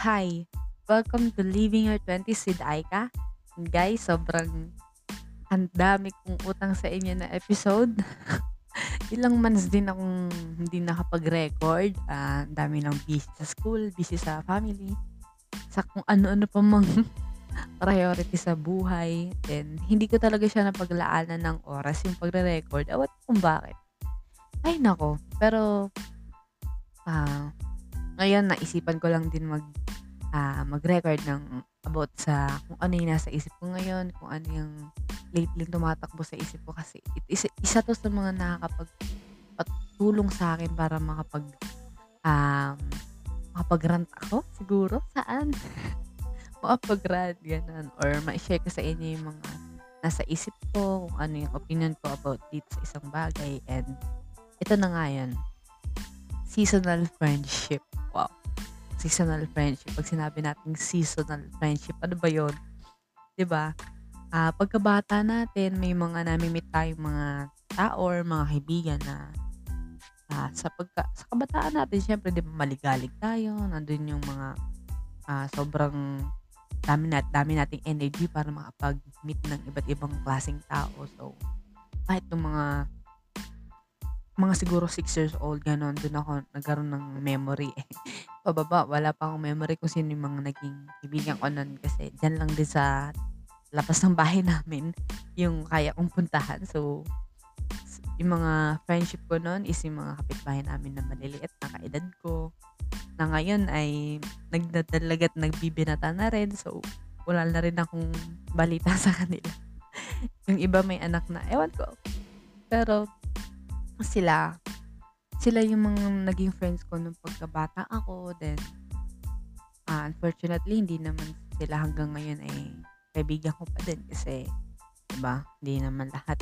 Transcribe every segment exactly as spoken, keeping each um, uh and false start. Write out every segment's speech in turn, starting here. Hi! Welcome to Living Your twenties with Aika. And guys, sobrang ang dami kong utang sa inyo na episode. Ilang months din akong hindi nakapag-record. Uh, ang dami ng busy sa school, busy sa family, sa kung ano-ano pa mang priority sa buhay. Then, hindi ko talaga siya napaglaanan ng oras yung pagre-record. Awat kung bakit. Ay, nako. Pero, ah... Uh, Ngayon, naisipan ko lang din mag, uh, mag-record ng about sa kung ano yung nasa isip ko ngayon, kung ano yung lately tumatakbo sa isip ko kasi it, isa, isa to sa mga nakakapagpatulong sa akin para makapag, um, makapag-rant ako, siguro. Saan? Makapag-rant, ganun. Or ma-share ko sa inyo yung mga nasa isip ko, kung ano yung opinion ko about dito sa isang bagay. And ito na nga yun. Seasonal friendship. Wow. Seasonal friendship. Pag sinabi natin seasonal friendship, ano ba yun? Diba? Uh, pagkabata natin, may mga namimit tayong mga tao or mga kaibigan na uh, sa, pagka, sa kabataan natin, syempre, di ba, maligalig tayo. Nandun yung mga uh, sobrang dami, nat, dami nating energy para makapag-meet ng iba't ibang klaseng tao. So, kahit yung mga mga siguro six years old, gano'n, doon ako nagkaroon ng memory eh. Pababa, wala pa akong memory kung sino yung mga naging kaibigan ko nun kasi dyan lang din sa lapas ng bahay namin yung kaya kong puntahan. So, yung mga friendship ko nun is yung mga kapitbahay namin na maliliit na kaedad ko na ngayon ay nagdadalagat nagbibinata na rin. So, wala na rin akong balita sa kanila. Yung iba may anak na, ewan ko. Pero, sila sila yung mga naging friends ko nung pagkabata ako, then uh, unfortunately hindi naman sila hanggang ngayon ay kaibigan ko pa din kasi diba hindi naman lahat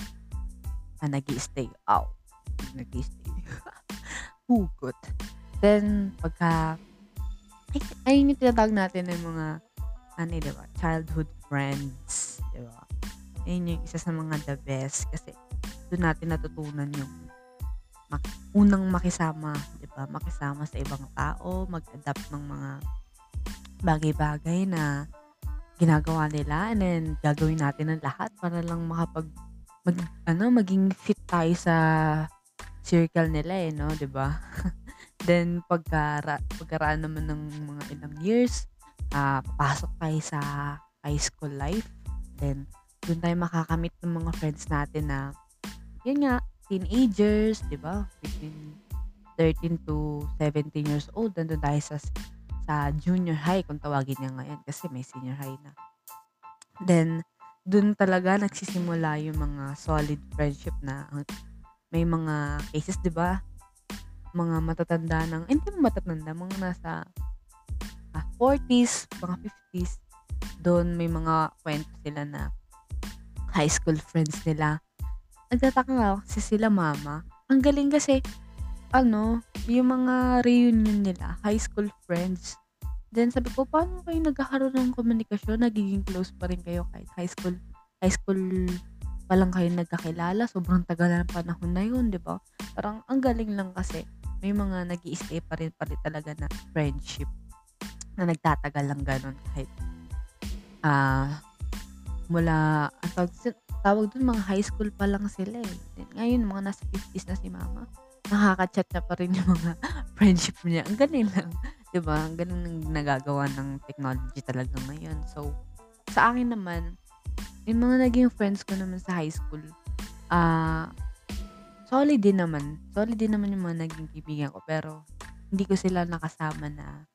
na nag-i-stay out nag-i-stay hugot. Then pagka ay, ayun yung tinatawag natin ng mga ano diba childhood friends, diba ayun yung isa sa mga the best kasi doon natin natutunan yung unang makisama, diba? Makisama sa ibang tao, mag-adapt ng mga bagay-bagay na ginagawa nila and then gagawin natin ang lahat para lang makapag mag, ano, maging fit tayo sa circle nila eh, no? Diba? Then, pagkara, pagkaraan naman ng mga ilang years, uh, pasok tayo sa high school life. Then, doon tayo makakamit ng mga friends natin na yun nga, teenagers, di ba? Between thirteen to seventeen years old. Nandun tayo sa, sa junior high, kung tawagin niya ngayon. Kasi may senior high na. Then, dun talaga nagsisimula yung mga solid friendship na may mga cases, di ba? Mga matatanda ng, eh, hindi mo matatanda, mga nasa ah, forties, mga fifties. Doon may mga kwento sila na high school friends nila. Nagtataka nga ako kasi sila mama. Ang galing kasi, ano, yung mga reunion nila, high school friends. Then sabi ko, paano kayo nagkakaroon ng komunikasyon? Nagiging close pa rin kayo kahit high school. High school pa lang kayo nagkakilala. Sobrang tagal na panahon na yun, di ba? Parang ang galing lang kasi, may mga nag-i-stay pa rin pa rin talaga na friendship na nagtatagal lang ganun kahit ah, uh, mula, ang tawag tawag dun, mga high school pa lang sila eh. Ngayon, mga nasa fifties na si mama, nakaka-chat na pa rin yung mga friendship niya. Ang galing lang. Diba? Ang galing nang nagagawa ng technology talaga ngayon. So, sa akin naman, yung mga naging friends ko naman sa high school, ah, uh, solid din naman. Solid din naman yung mga naging kaibigan ko. Pero, hindi ko sila nakasama na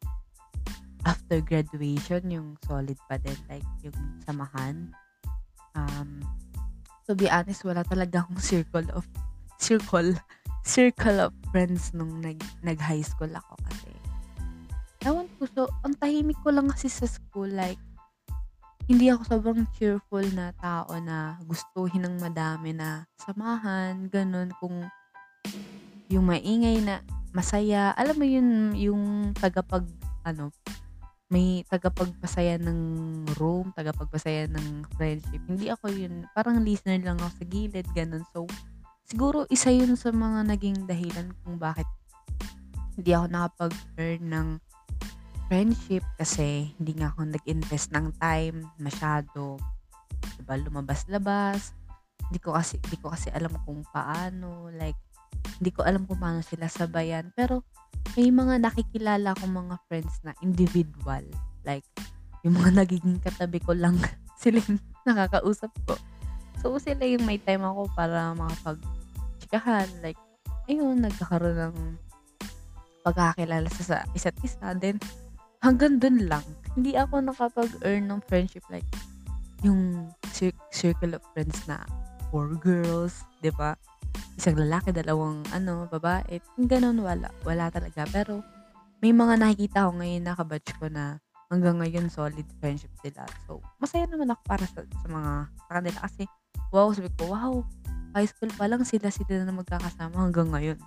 after graduation, yung solid pa din. Like, yung samahan. Um, To be honest, wala talaga akong circle of circle circle of friends nung nag, nag-high school ako kasi ewan ko, so ang tahimik ko lang kasi sa school, like hindi ako sobrang cheerful na tao na gustuhin ng madami na samahan, ganun, kung yung maingay na masaya, alam mo yun, yung tagapag ano, may tagapagpasaya ng room, tagapagpasaya ng friendship. Hindi ako yun, parang listener lang ako sa gilid, ganun. So, siguro isa yun sa mga naging dahilan kung bakit hindi ako nakapag-earn ng Friendship kasi hindi nga ako nag-invest ng time masyado. Diba, lumabas-labas. Hindi ko kasi hindi ko kasi alam kung paano, like hindi ko alam kung paano sila sabayan, pero may mga nakikilala akong mga friends na individual, like yung mga nagiging katabi ko lang sila yung nakakausap ko, so sila yung may time ako para makapag-chikahan, like ayun, nagkakaroon ng pagkakilala sa isa't isa, then hanggang dun lang. Hindi ako nakapag-earn ng friendship like yung circle of friends na four girls, di ba? Isang lalaki, dalawang ano, babae. Ganun, wala. Wala talaga. Pero may mga nakikita ko ngayon na kabatch ko na hanggang ngayon solid friendship sila. So, masaya naman ako para sa, sa mga sa kanila. Kasi, wow, sabi ko, wow, high school pa lang sila-sila na magkakasama hanggang ngayon.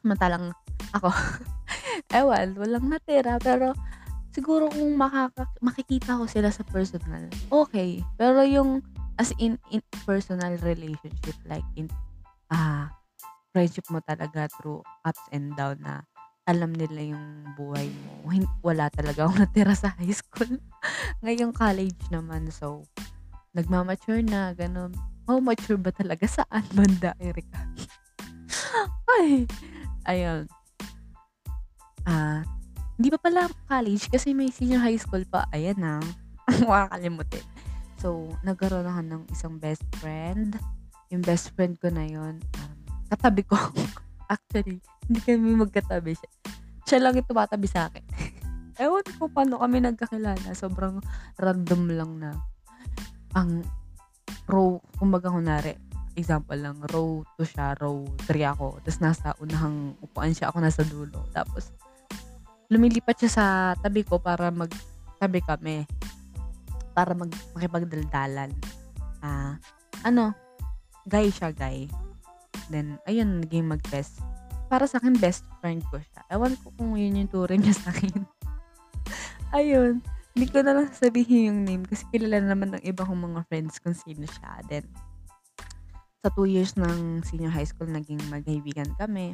Matalang ako, ewan, walang natira. Pero, siguro kung makaka- makikita ko sila sa personal, okay. Pero yung as in, in personal relationship, like in ah, friendship mo talaga through ups and down na alam nila yung buhay mo. Wala talaga akong natira sa high school. Ngayong college naman, so nagmamature na, ganun. Oh, mature ba talaga? Saan banda, Erica? Ay, ayun. Ah, Hindi pa pala college kasi may senior high school pa. Ayan na. Makakalimutin. So, nagkaroon ako ng isang best friend. Yung best friend ko na yun, um, katabi ko. Actually, hindi kami magkatabi. Siya, siya lang yung tumatabi sa akin. Ewan ko paano kami nagkakilala. Sobrang random lang na ang row, kumbaga kunwari, example lang, row two siya, row three ako. Tapos nasa unang upuan siya, ako nasa dulo. Tapos, lumilipat siya sa tabi ko para magtabi kami. Para mag, makipagdaldalan. Ah, ano, guy siya, guy. Then, ayun, naging mag-best. Para sa akin, best friend ko siya. Ewan ko kung yun yung turing niya sa akin. Ayun. Hindi ko na lang sabihin yung name kasi kilala naman ng iba kong mga friends kung sino siya. Then, sa two years ng senior high school, naging magkaibigan kami.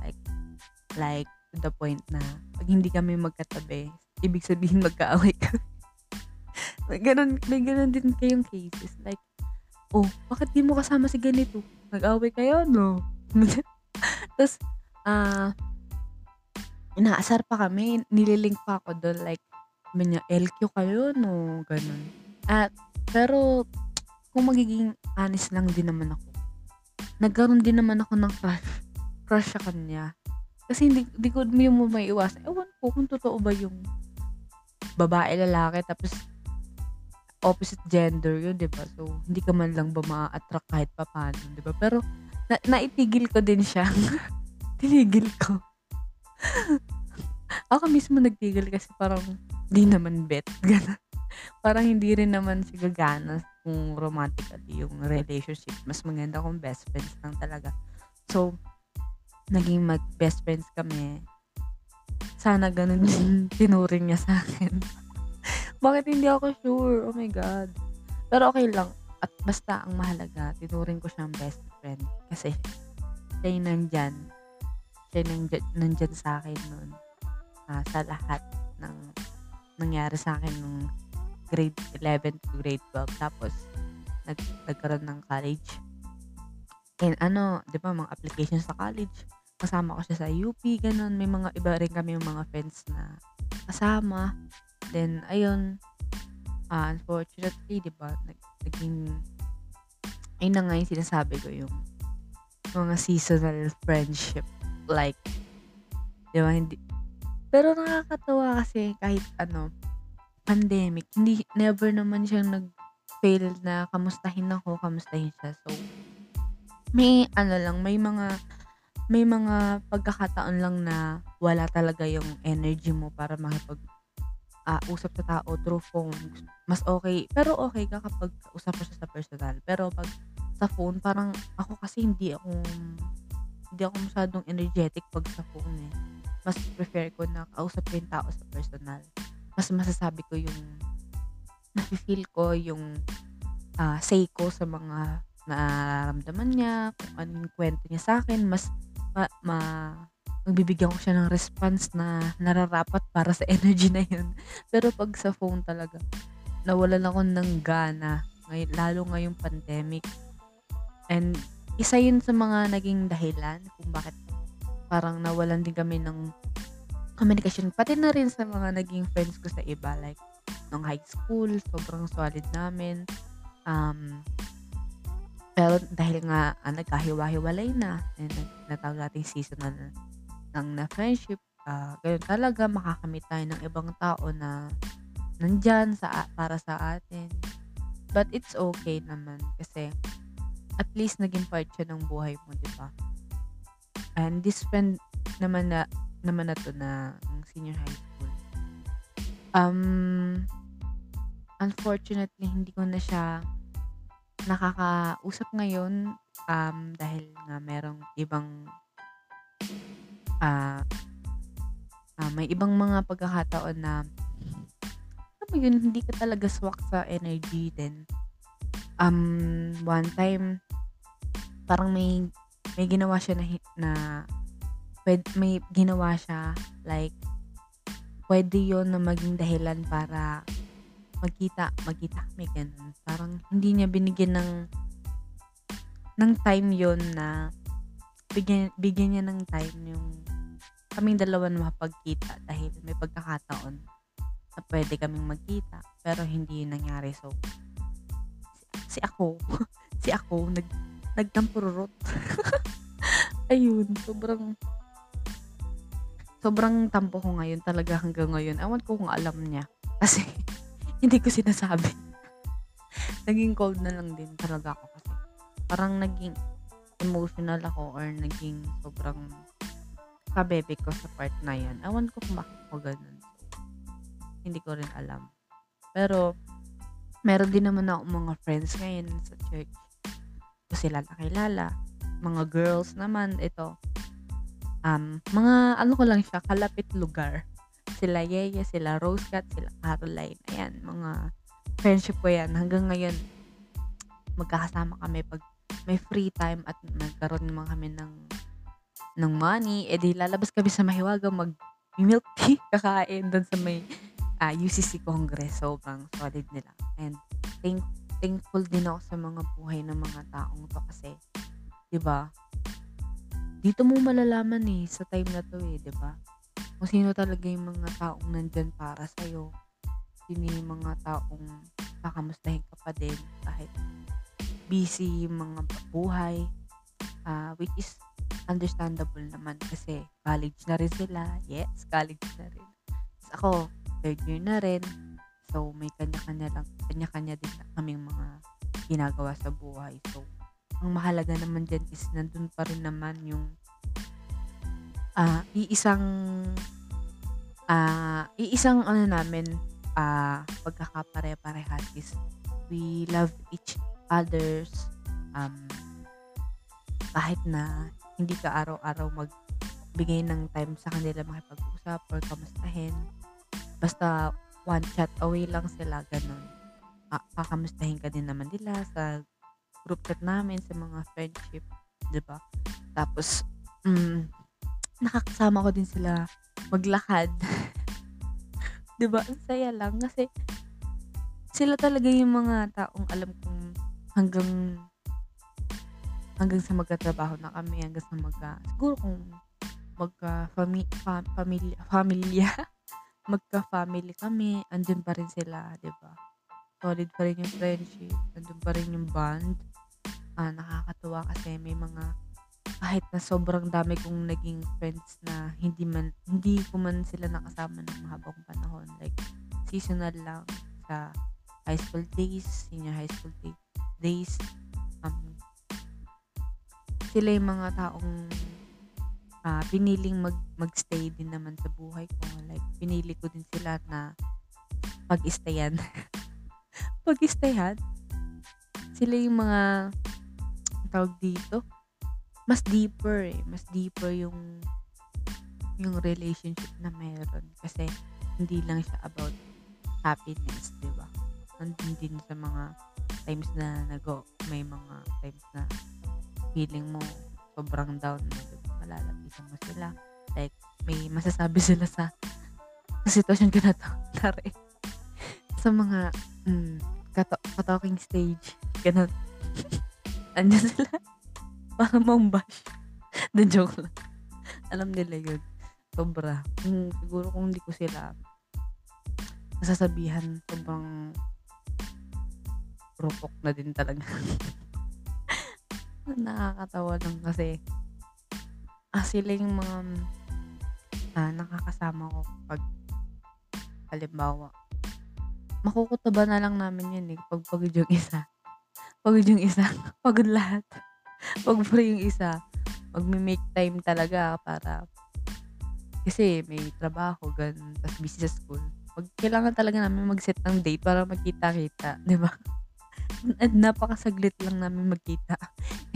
Like, like, to the point na pag hindi kami magkatabi, ibig sabihin magkaaway kami. May ganun, may ganun din kayong cases. Like, oh, bakit di mo kasama si ganito? Nag-away kayo, no? Tapos, ah, uh, inaasar pa kami, nililink pa ako doon, like, sabi niya, L Q kayo, no? Ganun. At, pero, kung magiging honest lang din naman ako, nagkaroon din naman ako ng crush. Crush sa kanya. Kasi hindi, hindi ko mo may iwasan. Ewan ko kung totoo ba yung babae, lalaki, tapos opposite gender yun, di ba? So, hindi ka man lang ba ma-attract kahit pa paano, di ba? Pero, na, naitigil ko din siya. Tinigil ko. Ako mismo nagtigil kasi parang di naman bet. Parang hindi rin naman siya gagana kung romantically yung relationship. Mas maganda kung best friends lang talaga. So, naging mag-best friends kami. Sana ganun din tinuring niya sa akin. Bakit hindi ako sure? Oh my God. Pero okay lang. At basta ang mahalaga, tinuring ko siyang best friend. Kasi siya yung nandyan. Siya yung nandyan sa akin nun. Uh, sa lahat ng nangyari sa akin nung grade eleven to grade twelve. Tapos, nag- nagkaroon ng college. And ano, di ba, mga applications sa college, kasama ko siya sa U P, ganun. May mga iba rin kami yung mga friends na kasama. Then, ayun, uh, unfortunately, di ba, naging, ayun na nga yung sinasabi ko, yung mga seasonal friendship. Like, di ba, hindi, pero nakakatawa kasi kahit ano, pandemic, hindi, never naman siyang nag-fail na kamustahin ako, kamustahin siya. So, may ano lang, may mga may mga pagkakataon lang na wala talaga yung energy mo para makipag uh, usap sa tao through phone. Mas okay, pero okay ka kapag usap mo sa personal. Pero pag sa phone, parang ako kasi hindi ako hindi ako masyadong energetic pag sa phone eh. Mas prefer ko na kausap yung tao sa personal. Mas masasabi ko yung nafe-feel ko yung uh, say ko sa mga nararamdaman niya, kung anong kwento niya sa akin, mas ma, ma magbibigyan ko siya ng response na nararapat para sa energy na yun. Pero pag sa phone talaga, nawalan ako ng gana. Ngay- lalo ngayong pandemic. And isa yun sa mga naging dahilan kung bakit parang nawalan din kami ng communication. Pati na rin sa mga naging friends ko sa iba. Like, nung high school, sobrang solid namin. Um, pero dahil nga ah, nagkahiwa-hiwalay na, and natawag natin seasonal ng na friendship, uh, ganyan talaga, makakamit tayo ng ibang tao na nandyan sa, para sa atin. But it's okay naman kasi at least naging part siya ng buhay mo, di ba? And this friend naman na, naman na to na ang senior high school. Um, unfortunately, hindi ko na siya nakakausap ngayon um, dahil nga merong ibang Uh, uh, may ibang mga pagkakataon na alam mo yun, hindi ka talaga swak sa energy. Then um, one time parang may may ginawa siya na, na may ginawa siya like pwede yun na maging dahilan para magkita magkita may ganun. Parang hindi niya binigyan ng ng time yun na bigyan, bigyan niya ng time yung kaming dalawan mapagkita dahil may pagkakataon na pwede kaming magkita pero hindi nangyari. So si, si ako si ako nag nagtampurot. Ayun, sobrang sobrang tampo ko ngayon talaga hanggang ngayon. Awan ko kung alam niya kasi hindi ko sinasabi. Naging cold na lang din talaga ako kasi parang naging emotional ako or naging sobrang kabebe ko sa part na yan. Awan ko kung bakit ko ganun. Hindi ko rin alam. Pero, meron din naman ako mga friends ngayon sa church. Ko sila nakilala. Mga girls naman, ito. Um, mga, ano ko lang siya, kalapit lugar. Sila Yeya, sila Rosecat, sila Caroline. Ayan, mga friendship ko yan. Hanggang ngayon, magkakasama kami pag may free time at nagkaroon naman kami ng ng money, edi lalabas kami sa Mahiwaga, mag-milk tea, kakain doon sa may uh, U C C Congress. Sobrang solid nila. And thank, thankful din ako sa mga buhay ng mga taong to kasi, di ba? Dito mo malalaman eh, sa time na to eh, di ba? Kung sino talaga yung mga taong nandyan para sa'yo. Sino yung mga taong pakamustahin ka pa din kahit busy yung mga buhay. Uh, which is understandable naman kasi college na rin sila. Yes, college na rin. Tapos ako, third year na rin. So, may kanya-kanya lang, kanya-kanya din kaming mga ginagawa sa buhay. So, ang mahalaga naman dyan is nandun pa rin naman yung uh, iisang uh, iisang ano namin uh, pagkakapare-parehas is we love each others um, kahit na hindi ka araw-araw magbigay ng time sa kanila makipag-usap or kamustahin. Basta one chat away lang sila, ganun. Kakamustahin ka din naman nila sa group chat namin, sa mga friendship, diba? Tapos, mm, nakakasama ko din sila maglakad. Diba? Ang saya lang kasi sila talaga yung mga taong alam kong hanggang hanggang sa magkatrabaho na kami, hanggang sa magka, siguro kung magka fami, fam, familia, familia magka-family kami, andun pa rin sila, diba? Solid pa rin yung friendship, andun pa rin yung bond. Ah, nakakatuwa kasi may mga, kahit na sobrang dami kong naging friends na hindi man, hindi ko man sila nakasama ng mahabang panahon. Like, seasonal lang sa high school days, senior high school days, um, sila yung mga taong uh, piniling mag, mag-stay din naman sa buhay ko. Like, pinili ko din sila na pag-istayan. Pag-istayan? Sila yung mga tawag dito. Mas deeper eh. Mas deeper yung yung relationship na meron. Kasi, hindi lang siya about happiness, di ba? Nandun din sa mga times na nag-o. May mga times na feeling mo sobrang down mo, malalapitan mo sila, Like, may masasabi sila sa, sa sitwasyon ko na to. Tari. Sa mga mm, kato- talking stage. Ganun. Andiyan sila. Para mambash. The joke lang. Alam nila yun. Sobra. Mm, siguro kung hindi ko sila masasabihan, sobrang rupok na din talaga. Nakakatawa lang kasi ah, sila yung mga ah, nakakasama ko pag halimbawa makukutaba na lang namin yun eh pag pagod yung isa pagod yung isa pagod lahat pag free yung isa magme-make time talaga para kasi may trabaho ganun tas busy sa school pag kailangan talaga namin mag-set ng date para magkita-kita, di ba? At napakasaglit lang namin magkita.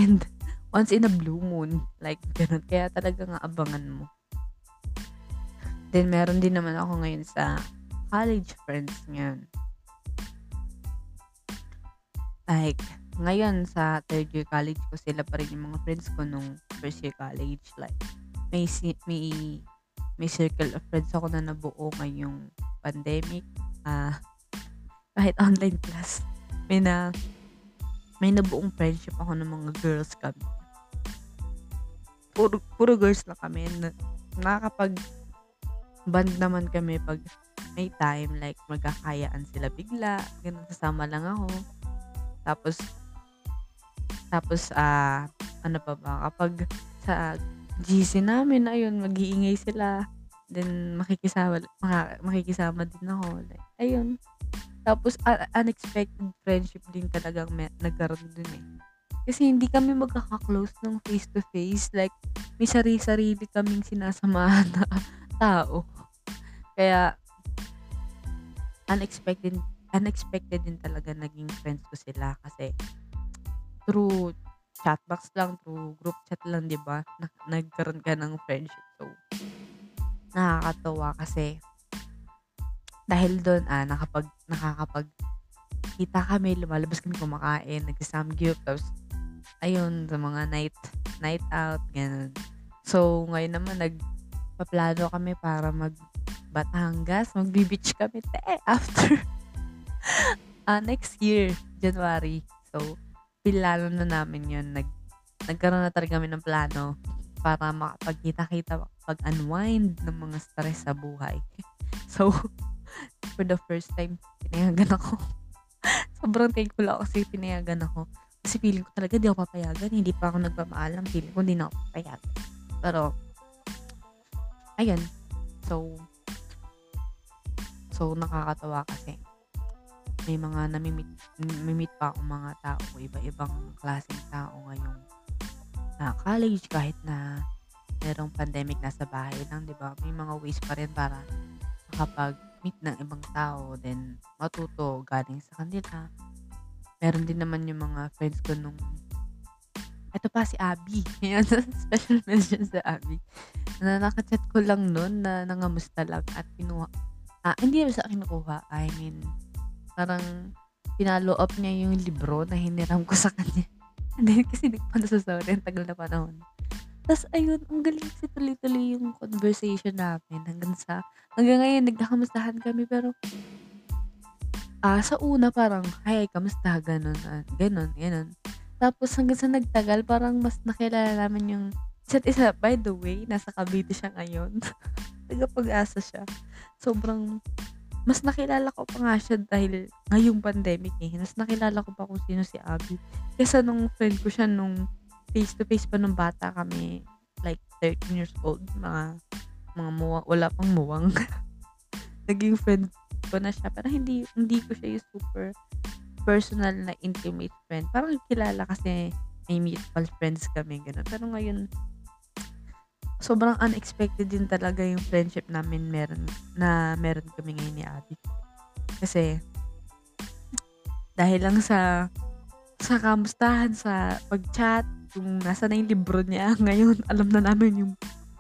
And once in a blue moon. Like, ganun. Kaya talaga nga abangan mo. Then, meron din naman ako ngayon sa college friends ngayon. Like, ngayon sa third year college ko, sila pa rin yung mga friends ko nung first year college. Like, may, may, may circle of friends ako na nabuo ngayong pandemic. Uh, kahit online class. May na may nabuong friendship ako ng mga girls kami. Puro, puro girls lang kami. Nakakapag-band naman kami pag may time. Like, magkakayaan sila bigla. Ganun, sasama lang ako. Tapos, tapos, ah, uh, ano pa ba? Kapag sa G C namin, ayun, mag-iingay sila. Then, makikisama, makikisama din ako. Like, ayun. Tapos, uh, unexpected friendship din talagang may, nagkaroon dun eh. Kasi hindi kami magkaka-close ng face-to-face. Like, may sari-sarili kaming sinasamahan na tao. Kaya, unexpected unexpected din talaga naging friends ko sila. Kasi, through chatbox lang, through group chat lang, di ba? Nagkaroon ka ng friendship. So, nakakatawa kasi, dahil doon, ah, nakapag, nakakapag kita kami, lumalabas kami kumakain, nagsisamgyup, tapos, ayun, sa mga night, night out, ganun. So, ngayon naman, nagpaplano kami para mag Batangas, magbi-beach kami, te, after, ah, next year, January. So, pilano na namin yun, nag, nagkaroon na talaga kami ng plano para makapagkita-kita, pag-unwind ng mga stress sa buhay. So, for the first time, pinayagan ako. Sobrang thankful ako kasi pinayagan ako. Kasi feeling ko talaga di ako papayagan. Hindi pa ako nagpapaalam. Feeling ko hindi na ako papayagan. Pero, ayun. So, so, nakakatawa kasi. May mga namimit, namimit pa akong mga tao. Iba-ibang klaseng tao ngayong na college. Kahit na merong pandemic nasa bahay lang, di ba? May mga ways pa rin para kapag meet ng ibang tao, then matuto galing sa kanila. Meron din naman yung mga friends ko nung eto pa si Abby. Yan, special mention sa Abby. Na nakachat ko lang noon na nangamusta lang at kinuha. Ah, hindi naman sa akin nakuha. I mean, parang pinalo up niya yung libro na hiniram ko sa kanya. Dahil kasi hindi ko pa nasasabi. Ang tagal na panahon. Tapos, ayun, ang galing kasi tuloy-tuloy yung conversation namin hanggang sa, hanggang ngayon, nagkakamustahan kami, pero, ah, sa una, parang, ay, kamusta, ganun, ah, ganun, ganun. Tapos, hanggang sa nagtagal, parang mas nakilala namin yung isa't isa. By the way, nasa Cavite siya ngayon. Tagapag-asa siya. Sobrang, mas nakilala ko pa nga siya dahil ngayong pandemic eh. Mas nakilala ko pa kung sino si Abby. Kesa nung friend ko siya nung face-to-face pa nung bata kami, like thirteen years old, mga mga muwang, wala pang muwang. Naging friend ko na siya, pero hindi hindi ko siya yung super personal na intimate friend. Parang kilala kasi may mutual friends kami, gano'n. Pero ngayon, sobrang unexpected din talaga yung friendship namin meron, na meron kami ngayon ni Abby. Kasi, dahil lang sa sa kamustahan, sa pag-chat, kung nasa na yung libro niya, ngayon alam na namin yung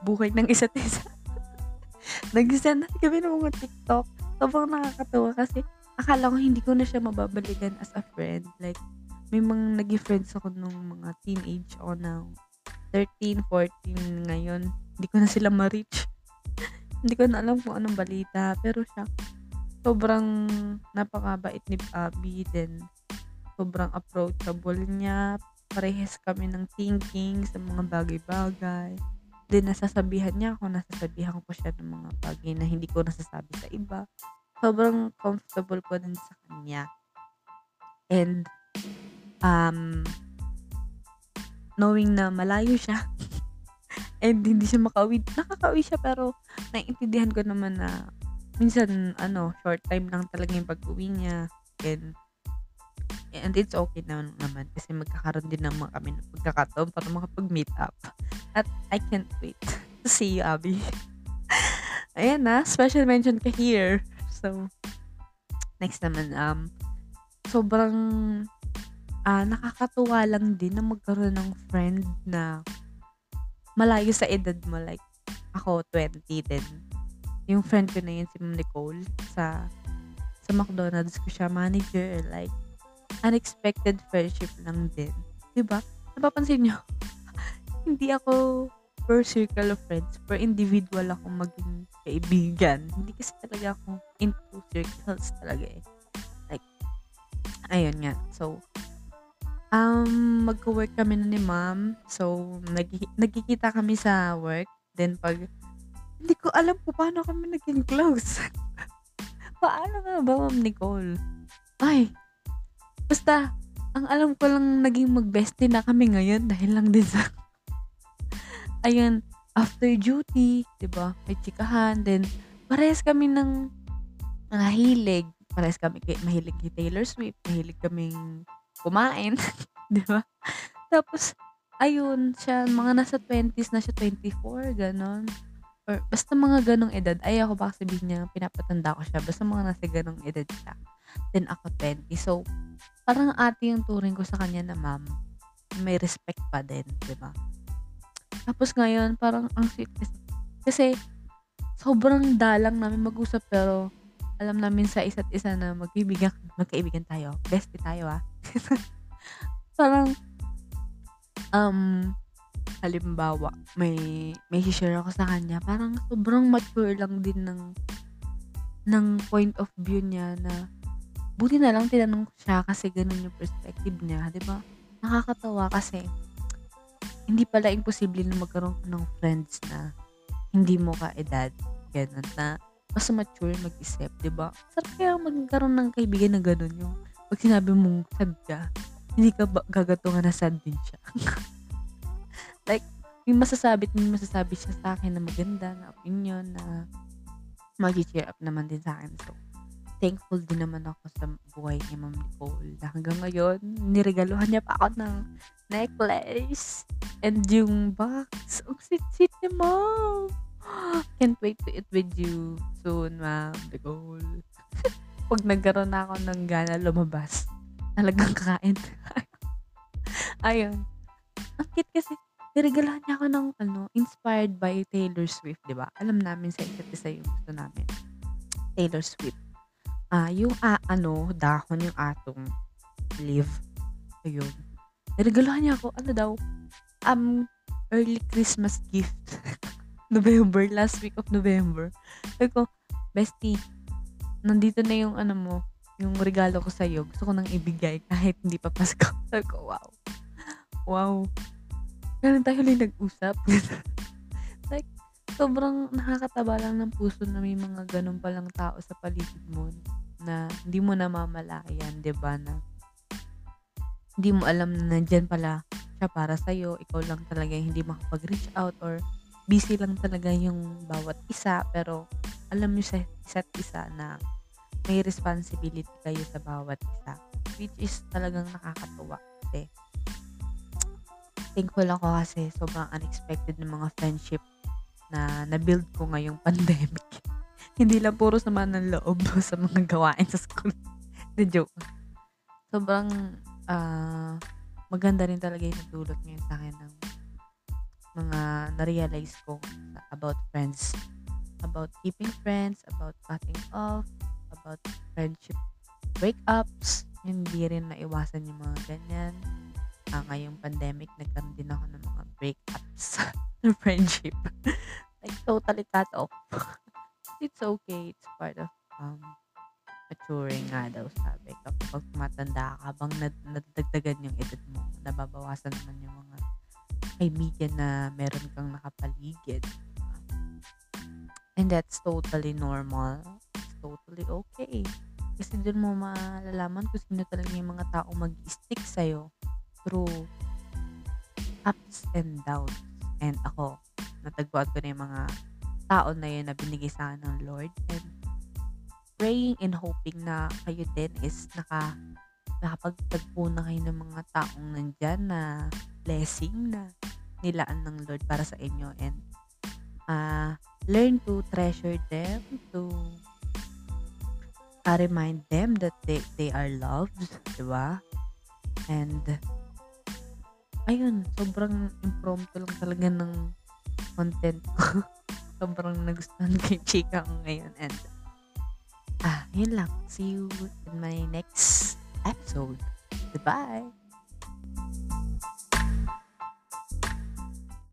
buhay ng isa't isa. Nag-send natin kami ng mga TikTok. Sobrang nakakatawa kasi akala ko hindi ko na siya mababalikan as a friend. Like, may mga naging friends ako nung mga teenage ako na thirteen, fourteen ngayon. Hindi ko na sila ma-reach. Hindi ko na alam kung anong balita. Pero siya, sobrang napakabait ni Abby. Then, sobrang approachable niya. Parehas kami ng thinking sa mga bagay-bagay. Then, nasasabihan niya ako. Nasasabihan ko siya ng mga bagay na hindi ko nasasabi sa iba. Sobrang comfortable ko din sa kanya. And, um, knowing na malayo siya, and hindi siya makauwi. Nakakauwi siya, pero naiintindihan ko naman na minsan, ano, short time lang talaga yung pag-uwi niya. And, and it's okay naman naman kasi magkakaroon din naman kami ng pagkakataon para makapag-meet up. At I can't wait to see you, Abby. Ayan na, special mention ka here. So, next naman, um, sobrang uh, nakakatuwa lang din na magkaroon ng friend na malayo sa edad mo. Like, ako, twenty din. Yung friend ko na yun, si Nicole, sa sa McDonald's ko siya manager. Like, unexpected friendship lang din. Diba? Napapansin nyo? Hindi ako per circle of friends. Per individual ako maging kaibigan. Hindi kasi talaga ako into circles talaga eh. Like, ayun nga. So, Um, magko-work kami na ni ma'am. So, nag- nagkikita kami sa work. Then, pag, hindi ko alam po paano kami naging close. Paano nga ba, ma'am Nicole? Ay, basta, ang alam ko lang naging mag-bestie na kami ngayon dahil lang din sa, ayun, after duty, diba, may chikahan. Then, parehas kami ng mahilig. Parehas kami kay, mahilig kay Taylor Swift. Mahilig kaming kumain, di ba? Tapos, ayun, siya, mga nasa twenties na siya, twenty-four, ganon. Or, basta mga ganong edad. Ay, ako baka sabihin niya, pinapatanda ko siya. Basta mga nasa ganong edad siya. Then, ako twenty. So, parang ate yung turing ko sa kanya na, ma'am, may respect pa din, di ba? Tapos ngayon, parang ang sweet. Kasi, sobrang dalang namin mag-usap, pero alam namin sa isa't isa na magkaibigan, magkaibigan tayo. Bestie tayo, ah. Parang, um, halimbawa, may, may share ako sa kanya. Parang sobrang mature lang din ng, ng point of view niya na, buti na lang tinanong siya kasi ganun yung perspective niya. Diba? Nakakatawa kasi, hindi pala imposible na magkaroon ng friends na hindi mo ka-edad. Ganun na, mas mature mag-isip, diba? Sarap kaya magkaroon ng kaibigan na ganun yung pag sinabi mong sad ka, hindi ka ba gagatungan na sad din siya. Like, may masasabi, may masasabi siya sa akin na maganda, na opinion, na mag-cheer up naman din sa akin. So, thankful din naman ako sa buhay ni Ma'am Nicole. Hanggang ngayon, niregaluhan niya pa ako ng necklace and yung box. Ang sit-sit niya, Mom! Can't wait to eat with you soon, ma'am. The goal. Pag nagkaroon na ako ng gana lumabas, talagang kakain. Ayun. Ang cute kasi, niregalahan niya ako ng, ano, inspired by Taylor Swift, di ba? Alam namin sa isa't isa yung gusto namin. Taylor Swift. Ah, uh, yung, uh, ano, dahon yung atong leaf. Ayun. Niregalahan niya ako, ano daw, um, early Christmas gift. November, last week of November. Sabi ko, bestie, nandito na yung ano mo, yung regalo ko sa'yo. Gusto ko nang ibigay kahit hindi pa Pasko. Sabi ko, wow. Wow. Ganun tayo lang nag-usap. Like, sobrang nakakataba lang ng puso na may mga ganun palang tao sa paligid mo na hindi mo namamalayan, diba? Na hindi mo alam na nandyan pala siya para sa'yo. Ikaw lang talaga hindi makapag-reach out or busy lang talaga yung bawat isa, pero alam nyo sa isa't isa na may responsibility kayo sa bawat isa, which is talagang nakakatuwa kasi thankful ako kasi sobrang unexpected ng mga friendship na na-build ko ngayong pandemic. Hindi lang puro sama ng loob sa mga gawain sa school. The joke. Sobrang uh, maganda rin talaga yung nadulot ngayon sa akin ng mga na-realize ko about friends, about keeping friends, about cutting off, about friendship breakups. Hindi rin naiwasan yung mga ganyan. Uh, ngayong pandemic, nagkaroon din ako ng mga breakups. our friendship. Like, totally cut off. It's okay. It's part of um maturing nga daw, sabi. Kapag matanda ka, habang nadagdagan yung edad mo, nababawasan naman yung mga kaibigan na meron kang nakapaligid. And that's totally normal. It's totally okay. Kasi doon mo malalaman kung sino talaga yung mga tao mag-stick sa'yo through ups and downs. And ako, natagpuan ko na yung mga tao na yun na binigay sa akin ng Lord. And praying and hoping na kayo din is naka, nakapagtagpo na kayo ng mga taong nandyan na blessing na nilaan ng Lord para sa inyo. And uh, learn to treasure them, to uh, remind them that they, they are loved, diba? And ayun, sobrang impromptu lang talaga ng content ko. Sobrang nagustuhan kay Chika ko ngayon. And, ah, yun lang. See you in my next episode. Goodbye!